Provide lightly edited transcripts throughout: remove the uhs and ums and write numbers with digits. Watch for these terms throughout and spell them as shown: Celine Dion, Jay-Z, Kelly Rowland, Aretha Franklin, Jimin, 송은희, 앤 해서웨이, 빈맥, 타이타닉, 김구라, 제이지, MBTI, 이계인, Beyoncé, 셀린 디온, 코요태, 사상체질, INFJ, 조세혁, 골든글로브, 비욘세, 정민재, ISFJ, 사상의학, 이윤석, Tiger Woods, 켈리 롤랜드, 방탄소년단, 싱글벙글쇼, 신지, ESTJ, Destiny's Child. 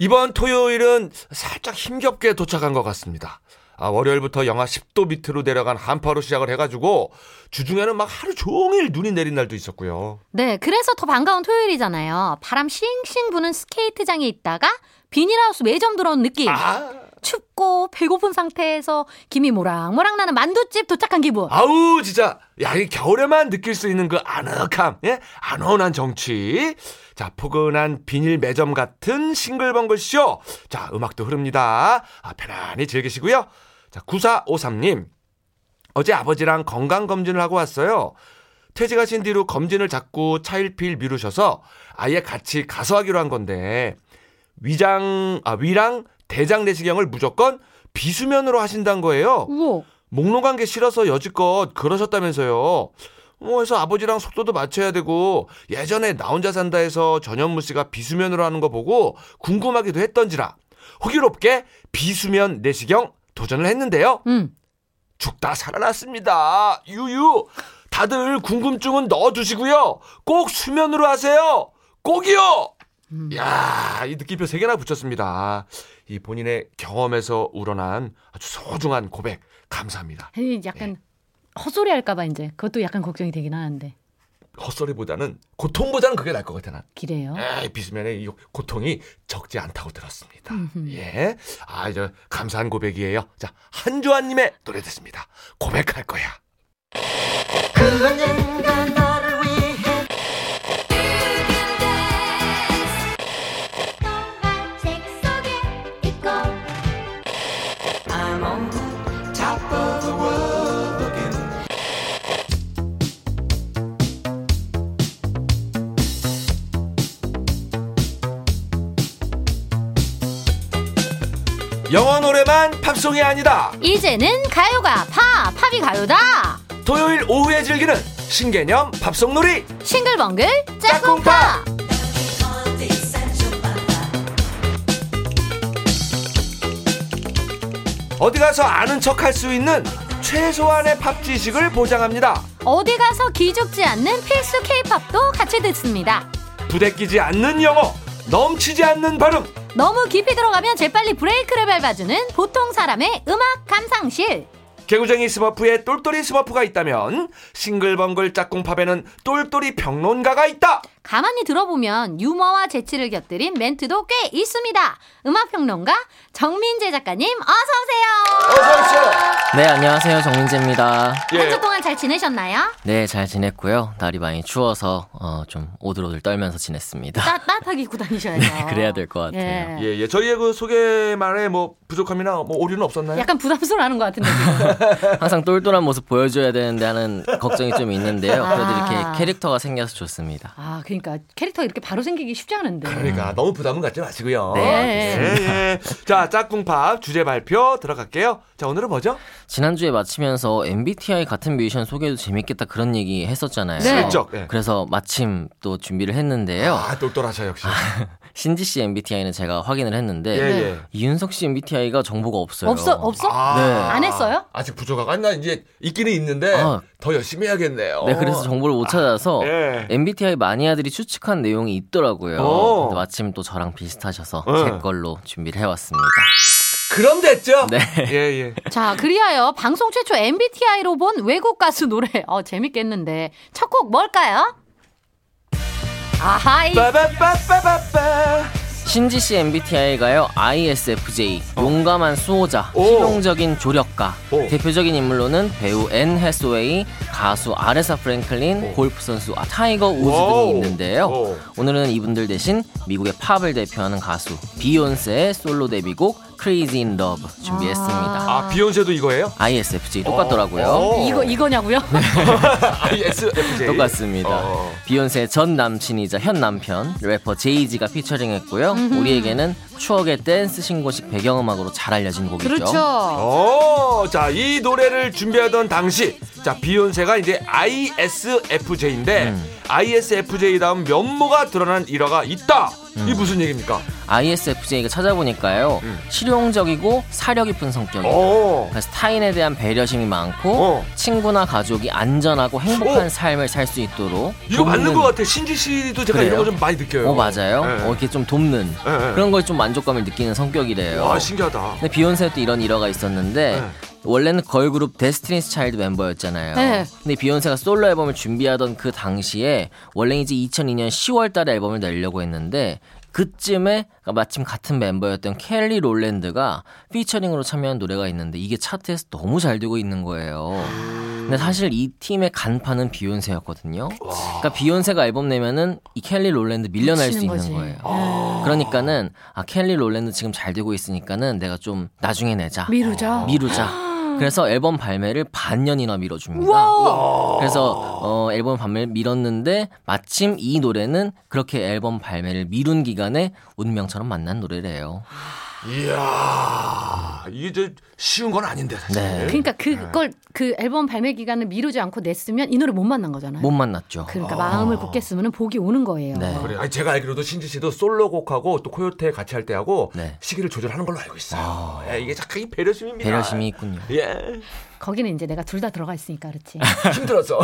이번 토요일은 살짝 힘겹게 도착한 것 같습니다. 월요일부터 영하 10도 밑으로 내려간 한파로 시작을 해가지고 주중에는 막 하루 종일 눈이 내린 날도 있었고요. 네, 그래서 더 반가운 토요일이잖아요. 바람 싱싱 부는 스케이트장에 있다가 비닐하우스 매점 들어온 느낌. 춥고 배고픈 상태에서 김이 모락모락 나는 만두집 도착한 기분. 아우 진짜 야, 이 겨울에만 느낄 수 있는 그 아늑함, 예? 안온한 정취. 자, 포근한 비닐 매점 같은 싱글벙글쇼. 자, 음악도 흐릅니다. 편안히 즐기시고요. 자, 9453님, 어제 아버지랑 건강검진을 하고 왔어요. 퇴직하신 뒤로 검진을 자꾸 차일피일 미루셔서 아예 같이 가서 하기로 한 건데 위랑 대장 내시경을 무조건 비수면으로 하신다는 거예요. 우와. 목록한 게 싫어서 여지껏 그러셨다면서요. 그래서 아버지랑 속도도 맞춰야 되고 예전에 나 혼자 산다 해서 전현무 씨가 비수면으로 하는 거 보고 궁금하기도 했던지라 호기롭게 비수면 내시경 도전을 했는데요. 죽다 살아났습니다. 유유. 다들 궁금증은 넣어두시고요. 꼭 수면으로 하세요. 꼭이요. 이야, 이 느낌표 3개나 붙였습니다. 이 본인의 경험에서 우러난 아주 소중한 고백 감사합니다. 아니, 약간 예. 헛소리 할까봐 이제 그것도 약간 걱정이 되긴 하는데. 헛소리보다는 고통보다는 그게 나을 것 같아 난. 그래요? 비수면에 이 고통이 적지 않다고 들었습니다. 예, 이제 감사한 고백이에요. 자, 한조아님의 노래 듣습니다. 고백할 거야. 그녀는 나를 위해. 영어 노래만 팝송이 아니다. 이제는 가요가 팝, 팝이 가요다. 토요일 오후에 즐기는 신개념 팝송놀이 싱글벙글 짝꿍팝. 어디 가서 아는 척할 수 있는 최소한의 팝 지식을 보장합니다. 어디 가서 기죽지 않는 필수 K-팝도 같이 듣습니다. 부대끼지 않는 영어, 넘치지 않는 발음, 너무 깊이 들어가면 재빨리 브레이크를 밟아주는 보통 사람의 음악 감상실. 개구쟁이 스머프에 똘똘이 스머프가 있다면 싱글벙글 짝꿍팝에는 똘똘이 평론가가 있다. 가만히 들어보면 유머와 재치를 곁들인 멘트도 꽤 있습니다. 음악평론가 정민재 작가님 어서오세요. 어서오세요. 네, 안녕하세요, 정민재입니다. 예. 한 주 동안 잘 지내셨나요? 네, 잘 지냈고요. 날이 많이 추워서 좀 오들오들 떨면서 지냈습니다. 따뜻하게 입고 다니셔야죠. 네, 그래야 될 것 같아요. 예. 예, 예. 저희의 그 소개만에 뭐 부족함이나 뭐 오류는 없었나요? 약간 부담스러워하는 것 같은데. 항상 똘똘한 모습 보여줘야 되는데 하는 걱정이 좀 있는데요. 그래도 이렇게 캐릭터가 생겨서 좋습니다. 그러니까 캐릭터가 이렇게 바로 생기기 쉽지 않은데. 그러니까 너무 부담은 갖지 마시고요. 네. 네. 네. 자, 짝꿍팝 주제 발표 들어갈게요. 자, 오늘은 뭐죠? 지난주에 마치면서 MBTI 같은 뮤지션 소개도 재밌겠다 그런 얘기 했었잖아요. 네. 네. 그래서 마침 또 준비를 했는데요. 똘똘하셔 역시. 신지 씨 MBTI는 제가 확인을 했는데 네. 이윤석 씨 MBTI가 정보가 없어요. 없어? 네. 안 했어요? 아직 부족하고. 나 이제 있기는 있는데 더 열심히 해야겠네요. 네, 그래서 정보를 못 찾아서 네. MBTI 마니아들이 추측한 내용이 있더라고요. 근데 마침 또 저랑 비슷하셔서 제 걸로 준비를 해왔습니다. 그럼 됐죠? 네. 예, 예. 자, 그리하여 방송 최초 MBTI로 본 외국 가수 노래. 재밌겠는데. 첫 곡 뭘까요? 아하이. 신지 씨 MBTI가요. ISFJ, 용감한 수호자, 실용적인 조력가. 대표적인 인물로는 배우 앤 해서웨이, 가수 아레사 프랭클린, 골프선수 타이거 우즈 등이 있는데요. 오늘은 이분들 대신 미국의 팝을 대표하는 가수 비욘세의 솔로 데뷔곡 Crazy in Love 준비했습니다. 비욘세도 이거예요? ISFJ 똑같더라고요. 이거냐고요? ISFJ 똑같습니다. 비욘세의 전 남친이자 현 남편 래퍼 제이지가 피처링했고요. 우리에게는 추억의 댄스 신고식 배경음악으로 잘 알려진 곡이죠. 그렇죠. 자, 이 노래를 준비하던 당시, 자, 비욘세가 이제 ISFJ인데 ISFJ다운 면모가 드러난 일화가 있다. 이게 무슨 얘기입니까? ISFJ가 찾아보니까요, 실용적이고 사려 깊은 성격이에요. 오. 그래서 타인에 대한 배려심이 많고 친구나 가족이 안전하고 행복한 삶을 살 수 있도록 이거 돕는... 맞는 것 같아. 신지 씨도 제가 그래요? 이런 거 좀 많이 느껴요. 맞아요. 네. 이렇게 좀 돕는 네. 그런 걸 좀 만족감을 느끼는 성격이래요. 와, 신기하다. 근데 비욘세도 이런 일화가 있었는데 네. 원래는 걸그룹 데스티니스 차일드 멤버였잖아요. 네. 근데 비욘세가 솔로 앨범을 준비하던 그 당시에 원래 이제 2002년 10월 달에 앨범을 내려고 했는데 그쯤에 마침 같은 멤버였던 켈리 롤랜드가 피처링으로 참여한 노래가 있는데 이게 차트에서 너무 잘 되고 있는 거예요. 근데 사실 이 팀의 간판은 비욘세였거든요. 와. 그러니까 비욘세가 앨범 내면은 이 켈리 롤랜드 밀려날 수 있는 거지. 거예요. 아. 그러니까는 켈리 롤랜드 지금 잘 되고 있으니까는 내가 좀 나중에 내자. 미루자. 그래서 앨범 발매를 반년이나 미뤄줍니다. 와우. 그래서 앨범 발매를 미뤘는데 마침 이 노래는 그렇게 앨범 발매를 미룬 기간에 운명처럼 만난 노래래요. 이야, 이게 쉬운 건 아닌데 사실. 네. 그러니까 그걸 그 앨범 발매 기간을 미루지 않고 냈으면 이 노래 못 만난 거잖아요. 못 만났죠. 그러니까 마음을 굳게 쓰면 복이 오는 거예요. 네. 그래. 아니, 제가 알기로도 신지 씨도 솔로곡하고 또 코요태 같이 할 때하고 네. 시기를 조절하는 걸로 알고 있어요. 야, 이게 착하게 배려심입니다. 배려심이 있군요. 예. 거기는 이제 내가 둘 다 들어가 있으니까 그렇지. 힘들었어.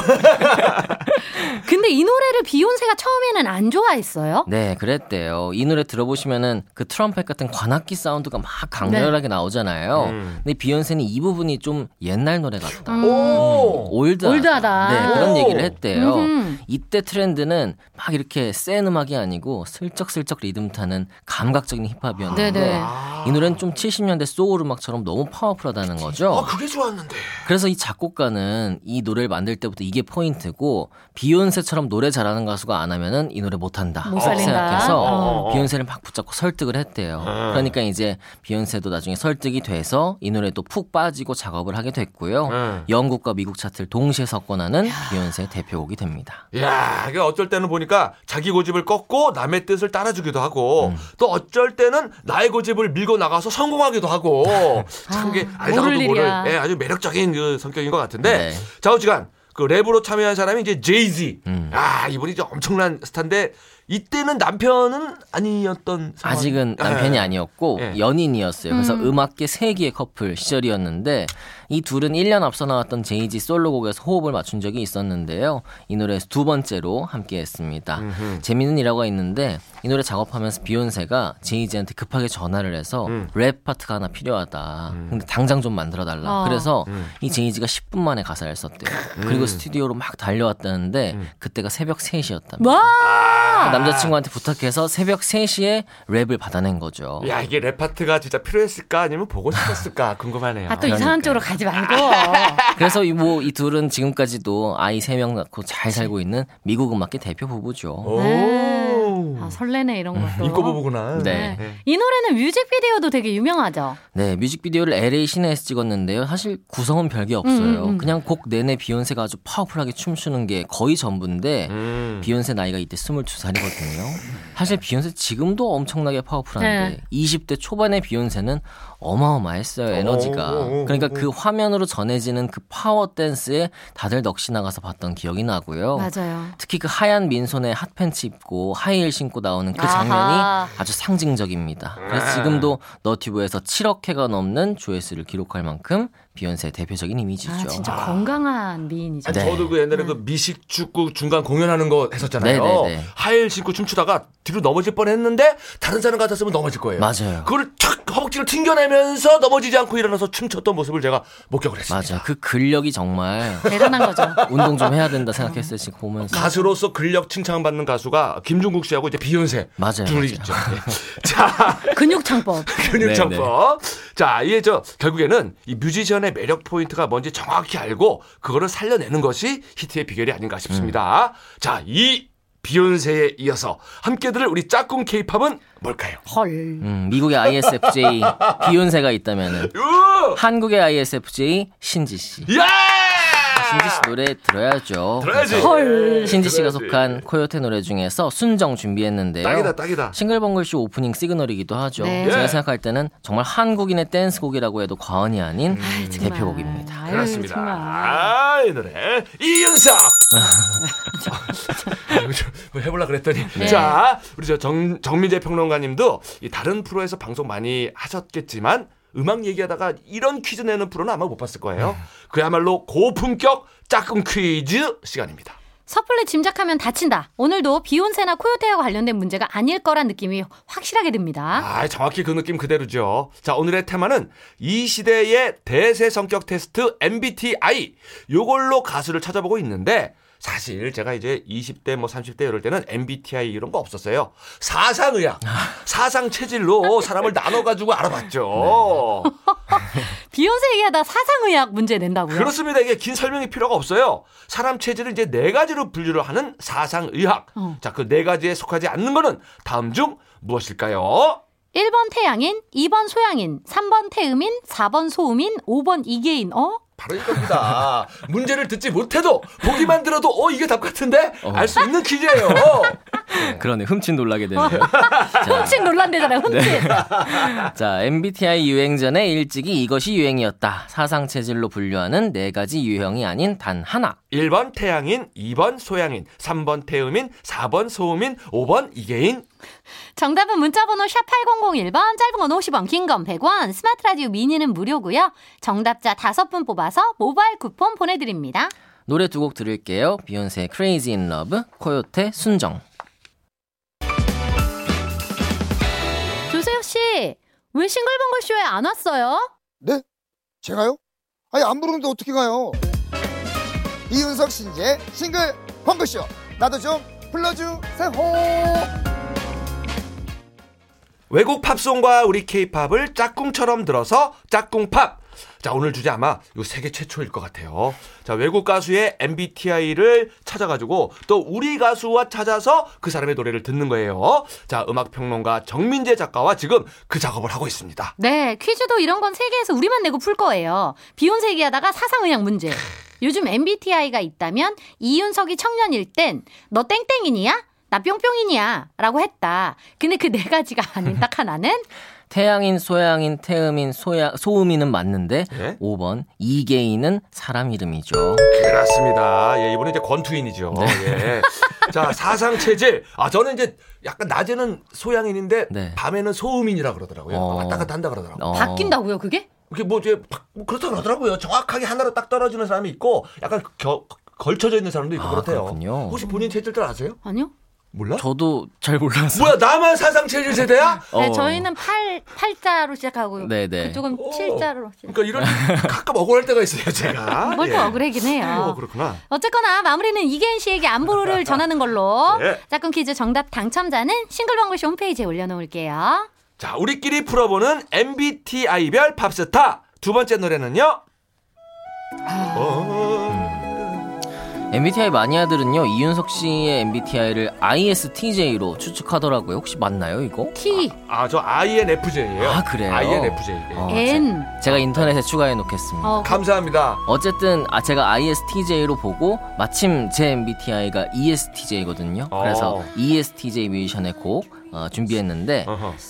근데 이 노래를 비욘세가 처음에는 안 좋아했어요? 네, 그랬대요. 이 노래 들어보시면은 그 트럼펫 같은 관악기 사운드가 막 강렬하게 네. 나오잖아요. 근데 비욘세는 이 부분이 좀 옛날 노래 같다. 올드하다. 네, 그런 얘기를 했대요. 이때 트렌드는 막 이렇게 센 음악이 아니고 슬쩍슬쩍 리듬 타는 감각적인 힙합이었는데 네네. 이 노래는 좀 70년대 소울 음악처럼 너무 파워풀하다는 거죠. 아, 그게 좋았는데. 그래서 이 작곡가는 이 노래를 만들 때부터 이게 포인트고 비욘세처럼 노래 잘하는 가수가 안 하면은 이 노래 못한다 생각해서 비욘세를 막 붙잡고 설득을 했대요. 그러니까 이제 비욘세도 나중에 설득이 돼서 이 노래도 푹 빠지고 작업을 하게 됐고요. 영국과 미국 차트를 동시에 석권하는 비욘세의 대표곡이 됩니다. 이야, 이게 어쩔 때는 보니까 자기 고집을 꺾고 남의 뜻을 따라주기도 하고 또 어쩔 때는 나의 고집을 밀고 나가서 성공하기도 하고 참 이게 알다가도 모를 예, 아주 매력적인 그 성격인 것 같은데 네. 좌우지간 그 랩으로 참여한 사람이 이제 제이지. 아, 이분이 이제 엄청난 스타인데 이때는 남편은 아니었던 상황. 아직은 남편이 아니었고 네. 연인이었어요. 그래서 음악계 세기의 커플 시절이었는데 이 둘은 1년 앞서 나왔던 제이지 솔로곡에서 호흡을 맞춘 적이 있었는데요. 이 노래에서 두 번째로 함께했습니다. 재미있는 일화가 있는데 이 노래 작업하면서 비욘세가 제이지한테 급하게 전화를 해서 랩 파트가 하나 필요하다. 근데 당장 좀 만들어달라. 그래서 이 제이지가 10분 만에 가사를 썼대요. 그리고 스튜디오로 막 달려왔다는데 그때가 새벽 3시였답니다. 와! 남자친구한테 부탁해서 새벽 3시에 랩을 받아낸 거죠. 야, 이게 랩 파트가 진짜 필요했을까 아니면 보고 싶었을까 궁금하네요. 아, 또 이상한 쪽으로 가지 말고. 그래서 이 둘은 지금까지도 아이 3명 낳고 잘 살고 있는 미국 음악계 대표 부부죠. 오. 아, 설레네 이런 것도. 인꼬 부부구나. 네. 네. 이 노래는 뮤직비디오도 되게 유명하죠. 네, 뮤직비디오를 LA 시내에서 찍었는데요. 사실 구성은 별게 없어요. 그냥 곡 내내 비욘세가 아주 파워풀하게 춤추는 게 거의 전부인데 비욘세 나이가 이때 22살이거든요. 사실 비욘세 지금도 엄청나게 파워풀한데 네. 20대 초반의 비욘세는 어마어마했어요, 에너지가. 그러니까 그 화면으로 전해지는 그 파워 댄스에 다들 넋이 나가서 봤던 기억이 나고요. 맞아요. 특히 그 하얀 민소매 핫팬츠 입고 하이힐 신고 나오는 그 장면이 아주 상징적입니다. 그래서 지금도 너튜브에서 7억회가 넘는 조회수를 기록할 만큼 비욘세의 대표적인 이미지죠. 아, 진짜 건강한 미인이죠. 네. 저도 그 옛날에 그 미식 축구 중간 공연하는 거 했었잖아요. 네네네. 하이힐 신고 춤추다가 뒤로 넘어질 뻔했는데 다른 사람 같았으면 넘어질 거예요. 맞아요. 그걸 탁 허벅지를 튕겨내면서 넘어지지 않고 일어나서 춤췄던 모습을 제가 목격을 했습니다. 맞아요. 그 근력이 정말 대단한 거죠. 운동 좀 해야 된다 생각했어요. 지금 보면서 가수로서 근력 칭찬받는 가수가 김종국 씨하고 이제 비욘세 둘이 있죠. 자, 근육창법. 자, 이게 결국에는 이 뮤지션의 매력 포인트가 뭔지 정확히 알고 그거를 살려내는 것이 히트의 비결이 아닌가 싶습니다. 자, 이 비욘세에 이어서 함께 들을 우리 짝꿍 케이팝은 뭘까요? 헐. 미국의 ISFJ 비욘세가 있다면 한국의 ISFJ 신지 씨. 신지 씨 노래 들어야죠. 헐. 신지 씨가 속한 코요태 노래 중에서 순정 준비했는데요. 딱이다. 싱글벙글쇼 오프닝 시그널이기도 하죠. 네. 제가 생각할 때는 정말 한국인의 댄스곡이라고 해도 과언이 아닌 대표곡입니다. 그렇습니다. 이 노래 이윤석 해보려고 그랬더니. 네. 자, 우리 저 정미재 평론가님도 이 다른 프로에서 방송 많이 하셨겠지만 음악 얘기하다가 이런 퀴즈 내는 프로는 아마 못 봤을 거예요. 그야말로 고품격 짝꿍 퀴즈 시간입니다. 섣불리 짐작하면 다친다. 오늘도 비욘세나 코요테와 관련된 문제가 아닐 거란 느낌이 확실하게 듭니다. 아, 정확히 그 느낌 그대로죠. 자, 오늘의 테마는 이 시대의 대세 성격 테스트 MBTI. 요걸로 가수를 찾아보고 있는데 사실 제가 이제 20대 뭐 30대 이럴 때는 MBTI 이런 거 없었어요. 사상의학, 사상체질로 사람을 나눠가지고 알아봤죠. 네. 비욘세 얘기하다 사상의학 문제 낸다고요? 그렇습니다. 이게 긴 설명이 필요가 없어요. 사람 체질을 이제 4가지로 분류를 하는 사상의학. 자, 그 4가지에 속하지 않는 거는 다음 중 무엇일까요? 1번 태양인, 2번 소양인, 3번 태음인, 4번 소음인, 5번 이계인. 바로 이겁니다. 문제를 듣지 못해도 보기만 들어도 이게 답 같은데 알 수 있는 퀴즈예요. 네. 그러네. 흠칫 놀라게 되네요. 흠칫 놀란대잖아요. 흠칫. 네. 자, MBTI 유행 전에 일찍이 이것이 유행이었다. 사상체질로 분류하는 4가지 유형이 아닌 단 하나. 1번 태양인, 2번 소양인, 3번 태음인, 4번 소음인, 5번 이계인. 정답은 문자번호 샵8001번, 짧은 건 50원, 긴 건 100원, 스마트 라디오 미니는 무료고요. 정답자 5분 뽑아서 모바일 쿠폰 보내드립니다. 노래 2곡 들을게요. 비욘세의 Crazy in Love, 코요테 순정. 조세혁 씨, 왜 싱글벙글쇼에 안 왔어요? 네? 제가요? 아니, 안 부르는데 어떻게 가요? 이윤석 신지의 싱글벙글쇼, 나도 좀 불러주세요. 외국 팝송과 우리 케이팝을 짝꿍처럼 들어서 짝꿍팝. 자, 오늘 주제 아마 이 세계 최초일 것 같아요. 자, 외국 가수의 MBTI를 찾아가지고 또 우리 가수와 찾아서 그 사람의 노래를 듣는 거예요. 자, 음악평론가 정민재 작가와 지금 그 작업을 하고 있습니다. 네, 퀴즈도 이런 건 세계에서 우리만 내고 풀 거예요. 비욘세 얘기하다가 사상의학 문제. 요즘 MBTI가 있다면 이윤석이 청년일 땐 너 땡땡이니야? 나 뿅뿅이냐 라고 했다. 근데 그 4가지가 아닌 딱 하나는 태양인, 소양인, 태음인, 소음인은 맞는데 네? 5번 이계인은 사람 이름이죠. 그렇습니다. 예, 이번에 이제 권투인이죠. 네. 예. 자, 사상체질. 아, 저는 이제 약간 낮에는 소양인인데 네. 밤에는 소음인이라 그러더라고요. 왔다 갔다 한다 그러더라고요. 바뀐다고요, 그게? 그게 뭐 이제 그렇다 그러더라고요. 정확하게 하나로 딱 떨어지는 사람이 있고 약간 걸쳐져 있는 사람도 있고 그렇대요. 그렇군요. 혹시 본인 체질들 아세요? 아니요. 몰라? 저도 잘 몰라서. 뭐야, 나만 사상체질 세대야? 네, 저희는 8자로 시작하고 네네. 그쪽은 7자로 시작. 그러니까 이런 가끔 억울할 때가 있어요, 제가. 뭘 또 예. 억울하긴 해요. 그렇구나. 어쨌거나 마무리는 이계인 씨에게 안부를 전하는 걸로. 네. 짝꿍 퀴즈 정답 당첨자는 싱글벙글쇼 홈페이지에 올려놓을게요. 자, 우리끼리 풀어보는 MBTI별 팝스타. 2번째 노래는요. MBTI 마니아들은요, 이윤석 씨의 MBTI를 ISTJ로 추측하더라고요. 혹시 맞나요, 이거? T. 저 INFJ예요. 아, 그래요? INFJ. 네. N. 제가 인터넷에 추가해 놓겠습니다. 감사합니다. 어쨌든 제가 ISTJ로 보고 마침 제 MBTI가 ESTJ거든요. 그래서 ESTJ 뮤지션의 곡 준비했는데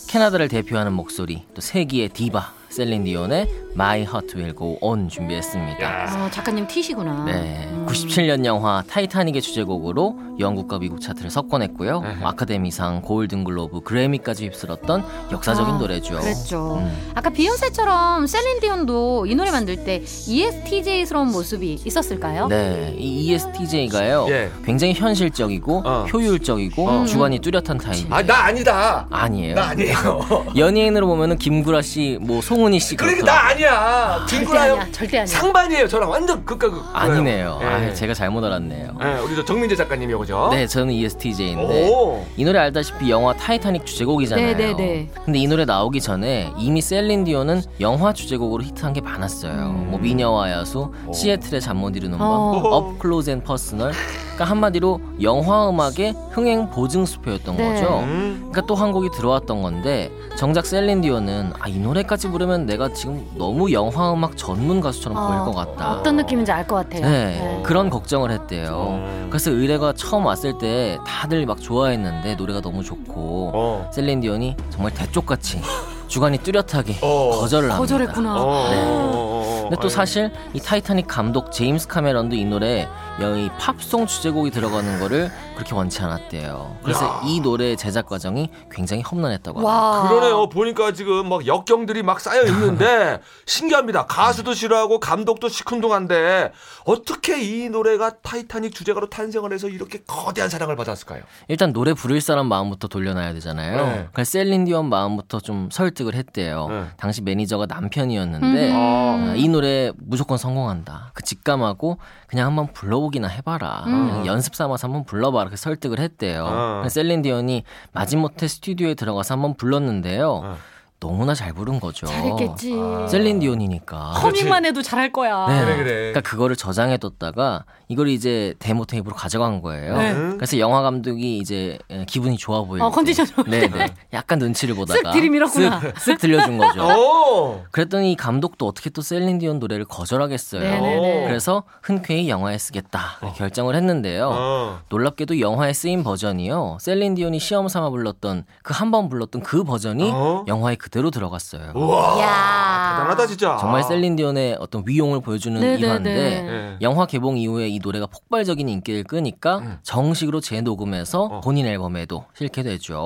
캐나다를 대표하는 목소리, 또 세기의 디바 셀린 디온의 My Heart Will Go On 준비했습니다. 작가님 T시구나. 네, 97년 영화 타이타닉의 주제곡으로 영국과 미국 차트를 석권했고요. 아카데미상, 골든글로브, 그래미까지 휩쓸었던 역사적인 노래죠. 그랬죠. 아까 비욘세처럼 셀린 디온도 이 노래 만들 때 ESTJ스러운 모습이 있었을까요? 네, 이 ESTJ가요 예. 굉장히 현실적이고 효율적이고 주관이 뚜렷한 타입이에요. 나 아니다. 아니에요. 나 아니에요. 연예인으로 보면은 김구라 씨, 뭐 송은희 씨. 그러니까 나 아니야. 김구라요? 절대 아니야. 절대 아니야. 상반이에요. 저랑 완전 극과 극. 아니네요. 예. 제가 잘못 알았네요. 예, 우리 저 정민재 작가님이요, 그죠? 네, 저는 ESTJ인데 이 노래 알다시피 영화 타이타닉 주제곡이잖아요. 네네네. 근데 이 노래 나오기 전에 이미 셀린 디온은 영화 주제곡으로 히트한 게 많았어요. 뭐 미녀와 야수, 시애틀의 잠 못 이루는 밤, 업클로즈 앤 퍼스널. 그러니까 한마디로 영화 음악의 흥행 보증 수표였던 네. 거죠. 그러니까 또 한 곡이 들어왔던 건데 정작 셀린 디온은 이 노래까지 부르면 내가 지금 너무 영화음악 전문 가수처럼 보일 것 같다. 어떤 느낌인지 알 것 같아요. 네, 그런 걱정을 했대요. 그래서 의뢰가 처음 왔을 때 다들 막 좋아했는데 노래가 너무 좋고 셀린 디온이 정말 대쪽같이 주관이 뚜렷하게 거절을 합니다. 거절했구나. 네. 근데 또 사실 이 타이타닉 감독 제임스 카메런도 이 노래 여기 팝송 주제곡이 들어가는 거를 그렇게 원치 않았대요. 그래서 야. 이 노래의 제작 과정이 굉장히 험난했다고 합니다. 그러네요. 보니까 지금 막 역경들이 막 쌓여 있는데 신기합니다. 가수도 싫어하고 감독도 시큰둥한데 어떻게 이 노래가 타이타닉 주제가로 탄생을 해서 이렇게 거대한 사랑을 받았을까요? 일단 노래 부를 사람 마음부터 돌려놔야 되잖아요. 네. 그래서 셀린디온 마음부터 좀 설득을 했대요. 네. 당시 매니저가 남편이었는데 이 노래 무조건 성공한다. 그 직감하고 그냥 한번 불러보기나 해봐라. 연습 삼아서 한번 불러봐라. 그렇게 설득을 했대요. 셀린 디온이 마지못해 스튜디오에 들어가서 한번 불렀는데요. 너무나 잘 부른 거죠. 잘했겠지. 셀린 디온이니까. 커밍만 해도 잘할 거야. 네. 그래. 그러니까 그거를 저장해뒀다가 이걸 이제 데모 테이프로 가져간 거예요. 네. 그래서 영화 감독이 이제 기분이 좋아 보이고. 컨디션 좋아. 네네. 약간 눈치를 보다가. 쓱 들이밀었구나. 쓱 들려준 거죠. 그랬더니 감독도 어떻게 또 셀린 디온 노래를 거절하겠어요. 네네네. 그래서 흔쾌히 영화에 쓰겠다 결정을 했는데요. 놀랍게도 영화에 쓰인 버전이요. 셀린 디온이 시험 삼아 불렀던 그 한 번 불렀던 그 버전이 영화에 그대로 들어갔어요. 우와, 야. 대단하다 진짜. 정말 셀린디온의 어떤 위용을 보여주는 일화인데 네. 영화 개봉 이후에 이 노래가 폭발적인 인기를 끄니까 정식으로 재녹음해서 본인 앨범에도 실게 되죠.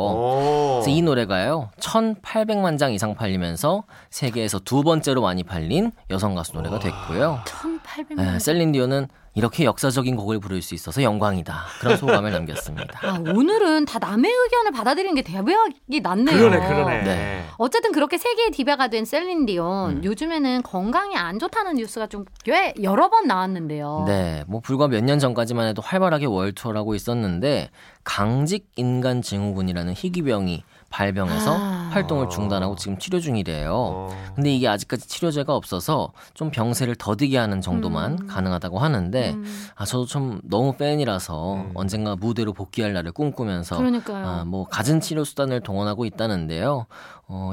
그래서 이 노래가요 1,800만 장 이상 팔리면서 세계에서 두 번째로 많이 팔린 여성 가수 노래가 됐고요. 1,800만. 셀린디온은 이렇게 역사적인 곡을 부를 수 있어서 영광이다. 그런 소감을 남겼습니다. 아, 오늘은 다 남의 의견을 받아들이는 게 대박이 났네요. 그러네. 네. 어쨌든 그렇게 세계의 디바가 된 셀린 디온. 요즘에는 건강이 안 좋다는 뉴스가 좀 꽤 여러 번 나왔는데요. 네. 뭐 불과 몇 년 전까지만 해도 활발하게 월투어를 하고 있었는데 강직인간증후군이라는 희귀병이 발병해서 활동을 중단하고 지금 치료 중이래요. 근데 이게 아직까지 치료제가 없어서 좀 병세를 더디게 하는 정도만 가능하다고 하는데 저도 참 너무 팬이라서 언젠가 무대로 복귀할 날을 꿈꾸면서 뭐 갖은 치료 수단을 동원하고 있다는데요.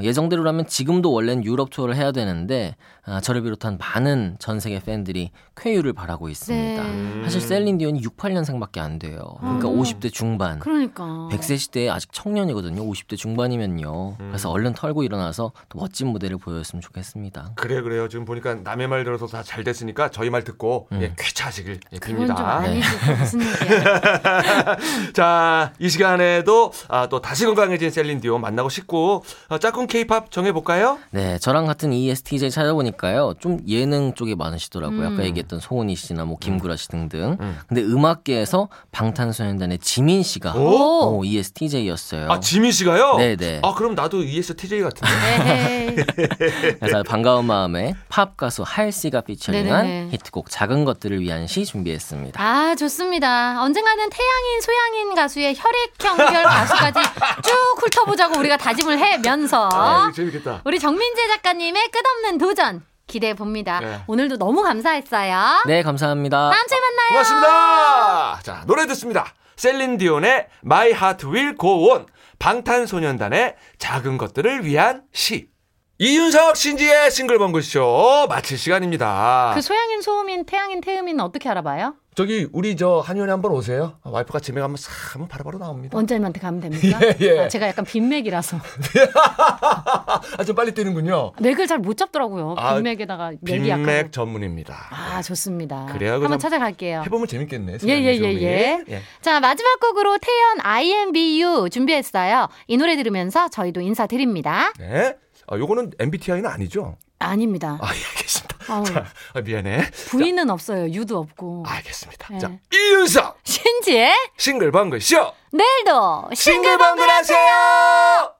예정대로라면 지금도 원래는 유럽 투어를 해야 되는데 저를 비롯한 많은 전 세계 팬들이 쾌유를 바라고 있습니다. 네. 사실 셀린 디온이 68년생밖에 안 돼요. 그러니까 50대 중반. 그러니까 100세 시대에 아직 청년이거든요. 50대 중반이면요. 그래서 얼른 털고 일어나서 또 멋진 무대를 보여줬으면 좋겠습니다. 그래요. 지금 보니까 남의 말 들어서 다 잘 됐으니까 저희 말 듣고 쾌차하시길 빕니다. 그건 좀 아니지. 무슨 얘기야. 자, 이 시간에도 또 다시 건강해진 셀린 디온 만나고 싶고 짝꿍 K-팝 정해볼까요? 네, 저랑 같은 ESTJ 찾아보니까요 좀 예능 쪽에 많으시더라고요. 아까 얘기했던 송은이 씨나 뭐 김구라 씨 등등. 근데 음악계에서 방탄소년단의 지민 씨가 ESTJ였어요. 아, 지민 씨가요? 네네. 아, 그럼 나도 ESTJ 같은데. 그래서 반가운 마음에 팝 가수 하일 씨가 피처링한 네네. 히트곡 작은 것들을 위한 시 준비했습니다. 아, 좋습니다. 언젠가는 태양인 소양인 가수의 혈액형별 가수까지 쭉 훑어보자고 우리가 다짐을 해면서. 아, 재밌겠다. 우리 정민재 작가님의 끝없는 도전 기대해봅니다. 네. 오늘도 너무 감사했어요. 네, 감사합니다. 다음 주에 만나요. 고맙습니다. 자, 노래 듣습니다. 셀린 디온의 My Heart Will Go On, 방탄소년단의 작은 것들을 위한 시. 이윤석 신지의 싱글벙글쇼 마칠 시간입니다. 그 소양인 소음인 태양인 태음인 어떻게 알아봐요? 저기 우리 저 한의원에 한번 오세요. 와이프가 집에 가면 싹 하면 바로바로 나옵니다. 원장님한테 가면 됩니까? 예. 아, 제가 약간 빈맥이라서. 아, 좀 빨리 뛰는군요. 맥을 잘 못 잡더라고요. 빈맥에다가 맥이 약간. 빈맥 전문입니다. 아, 좋습니다. 그래요. 한번 찾아갈게요. 해보면 재밌겠네. 예. 자, 마지막 곡으로 태연 IMBU 준비했어요. 이 노래 들으면서 저희도 인사드립니다. 네. 아, 요거는 MBTI는 아니죠? 아닙니다. 아, 예, 알겠습니다. 자, 미안해. V는 자, 없어요. U도 없고. 알겠습니다. 예. 자, 이윤석 신지의 싱글벙글쇼. 내일도 싱글벙글 하세요.